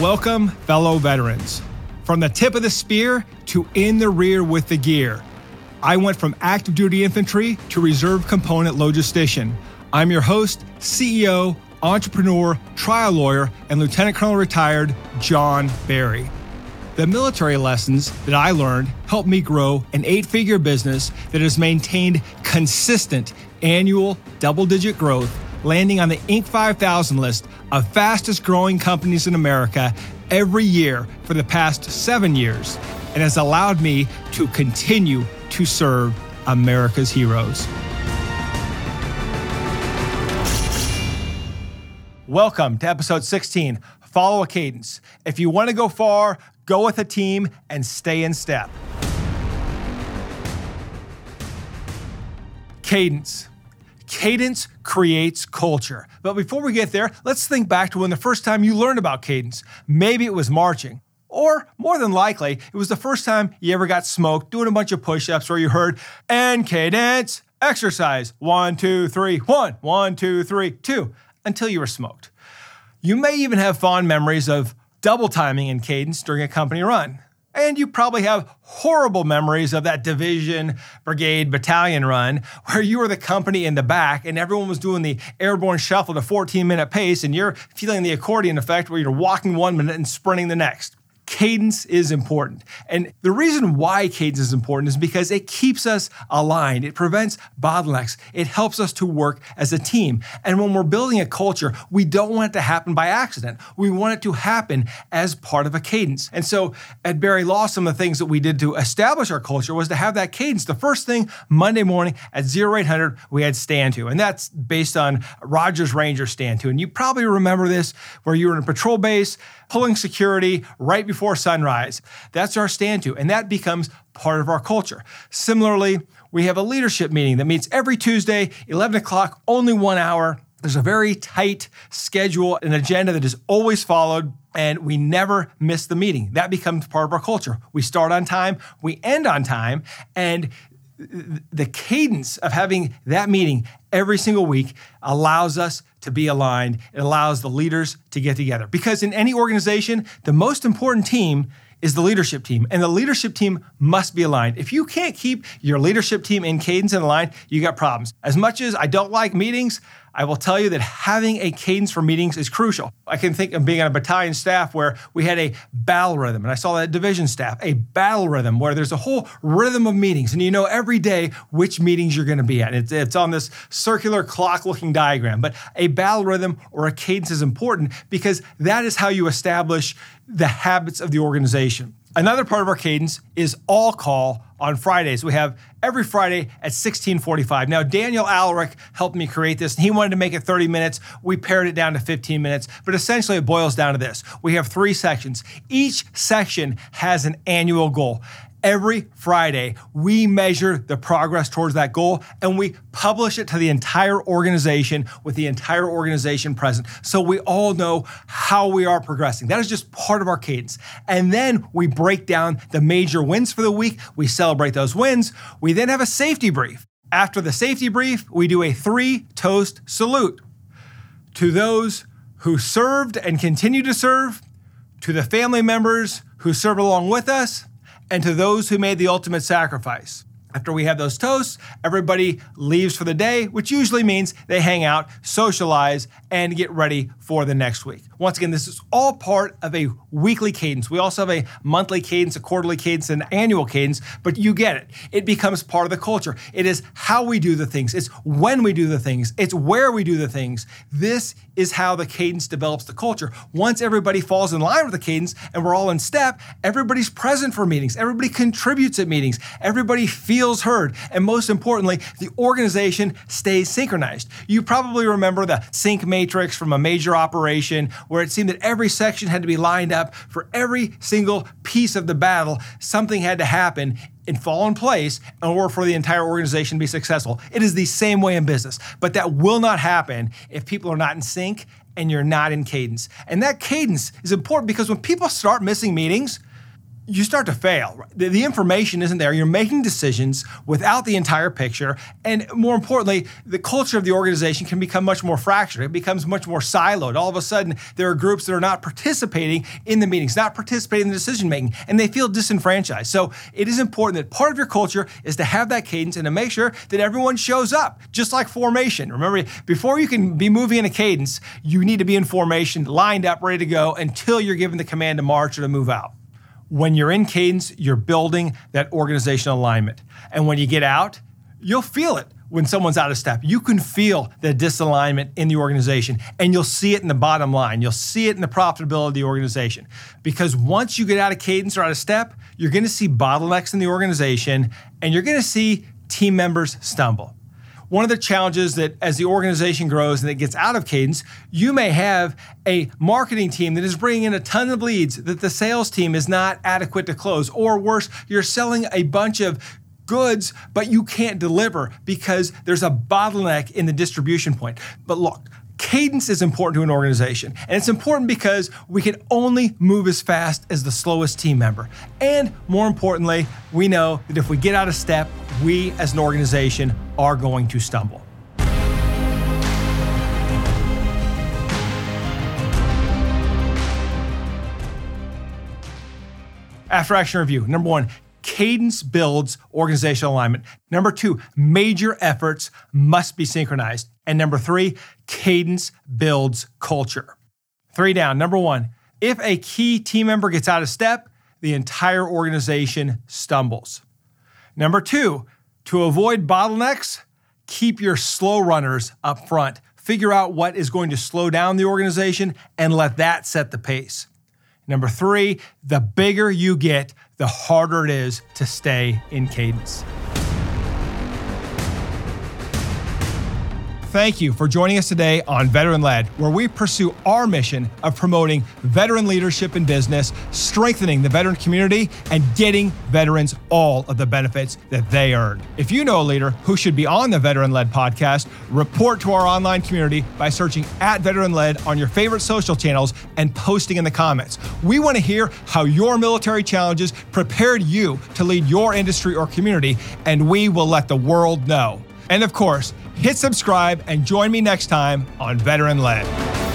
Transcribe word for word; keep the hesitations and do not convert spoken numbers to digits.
Welcome, fellow veterans. From the tip of the spear to in the rear with the gear. I went from active duty infantry to reserve component logistician. I'm your host, C E O, entrepreneur, trial lawyer, and Lieutenant Colonel retired John Berry. The military lessons that I learned helped me grow an eight-figure business that has maintained consistent annual double-digit growth, landing on the Inc five thousand list of fastest-growing companies in America every year for the past seven years, and has allowed me to continue to serve America's heroes. Welcome to episode sixteen, Follow a Cadence. If you want to go far, go with a team and stay in step. Cadence. Cadence creates culture. But before we get there, let's think back to when the first time you learned about cadence. Maybe it was marching. Or more than likely, it was the first time you ever got smoked doing a bunch of push-ups, or you heard, and cadence, exercise, one, two, three, one, one, two, three, two, until you were smoked. You may even have fond memories of double timing and cadence during a company run. And you probably have horrible memories of that division, brigade, battalion run where you were the company in the back and everyone was doing the airborne shuffle to fourteen minute pace and you're feeling the accordion effect where you're walking one minute and sprinting the next. Cadence is important. And the reason why cadence is important is because it keeps us aligned. It prevents bottlenecks. It helps us to work as a team. And when we're building a culture, we don't want it to happen by accident. We want it to happen as part of a cadence. And so at Barry Law, some of the things that we did to establish our culture was to have that cadence. The first thing, Monday morning at oh eight hundred, we had stand to. And that's based on Rogers Ranger stand to. And you probably remember this, where you were in a patrol base, pulling security right before Before sunrise. That's our stand to, and that becomes part of our culture. Similarly, we have a leadership meeting that meets every Tuesday, eleven o'clock, only one hour. There's a very tight schedule, an agenda that is always followed, and we never miss the meeting. That becomes part of our culture. We start on time, we end on time, and the cadence of having that meeting every single week allows us to be aligned. It allows the leaders to get together. Because in any organization, the most important team is the leadership team, and the leadership team must be aligned. If you can't keep your leadership team in cadence and aligned, you got problems. As much as I don't like meetings, I will tell you that having a cadence for meetings is crucial. I can think of being on a battalion staff where we had a battle rhythm, and I saw that division staff, a battle rhythm where there's a whole rhythm of meetings, and you know every day which meetings you're going to be at. It's, it's on this circular clock-looking diagram, but a battle rhythm or a cadence is important because that is how you establish the habits of the organization. Another part of our cadence is all call on Fridays. We have every Friday at sixteen forty-five. Now, Daniel Alrick helped me create this, and he wanted to make it thirty minutes. We pared it down to fifteen minutes, but essentially it boils down to this. We have three sections. Each section has an annual goal. Every Friday, we measure the progress towards that goal, and we publish it to the entire organization with the entire organization present, so we all know how we are progressing. That is just part of our cadence. And then we break down the major wins for the week. We celebrate those wins. We then have a safety brief. After the safety brief, we do a three-toast salute to those who served and continue to serve, to the family members who serve along with us, and to those who made the ultimate sacrifice. After we have those toasts, everybody leaves for the day, which usually means they hang out, socialize, and get ready for the next week. Once again, this is all part of a weekly cadence. We also have a monthly cadence, a quarterly cadence, an annual cadence, but you get it. It becomes part of the culture. It is how we do the things. It's when we do the things. It's where we do the things. This is how the cadence develops the culture. Once everybody falls in line with the cadence and we're all in step, everybody's present for meetings. Everybody contributes at meetings. Everybody feels heard. And most importantly, the organization stays synchronized. You probably remember the sync matrix from a major operation where it seemed that every section had to be lined up for every single piece of the battle. Something had to happen and fall in place in order for the entire organization to be successful. It is the same way in business, but that will not happen if people are not in sync and you're not in cadence. And that cadence is important because when people start missing meetings, you start to fail. The, the information isn't there. You're making decisions without the entire picture. And more importantly, the culture of the organization can become much more fractured. It becomes much more siloed. All of a sudden, there are groups that are not participating in the meetings, not participating in the decision-making, and they feel disenfranchised. So it is important that part of your culture is to have that cadence and to make sure that everyone shows up, just like formation. Remember, before you can be moving in a cadence, you need to be in formation, lined up, ready to go until you're given the command to march or to move out. When you're in cadence, you're building that organizational alignment. And when you get out, you'll feel it when someone's out of step. You can feel the disalignment in the organization, and you'll see it in the bottom line. You'll see it in the profitability of the organization. Because once you get out of cadence or out of step, you're going to see bottlenecks in the organization, and you're going to see team members stumble. One of the challenges that as the organization grows and it gets out of cadence, you may have a marketing team that is bringing in a ton of leads that the sales team is not adequate to close, or worse, you're selling a bunch of goods, but you can't deliver because there's a bottleneck in the distribution point. But look, cadence is important to an organization, and it's important because we can only move as fast as the slowest team member. And more importantly, we know that if we get out of step, we as an organization are going to stumble. After action review, number one, cadence builds organizational alignment. Number two, major efforts must be synchronized. And number three, cadence builds culture. Three down. Number one, if a key team member gets out of step, the entire organization stumbles. Number two, to avoid bottlenecks, keep your slow runners up front. Figure out what is going to slow down the organization and let that set the pace. Number three, the bigger you get, the harder it is to stay in cadence. Thank you for joining us today on Veteran Led, where we pursue our mission of promoting veteran leadership in business, strengthening the veteran community, and getting veterans all of the benefits that they earn. If you know a leader who should be on the Veteran Led podcast, report to our online community by searching at Veteran Led on your favorite social channels and posting in the comments. We want to hear how your military challenges prepared you to lead your industry or community, and we will let the world know. And of course, hit subscribe and join me next time on Veteran Led.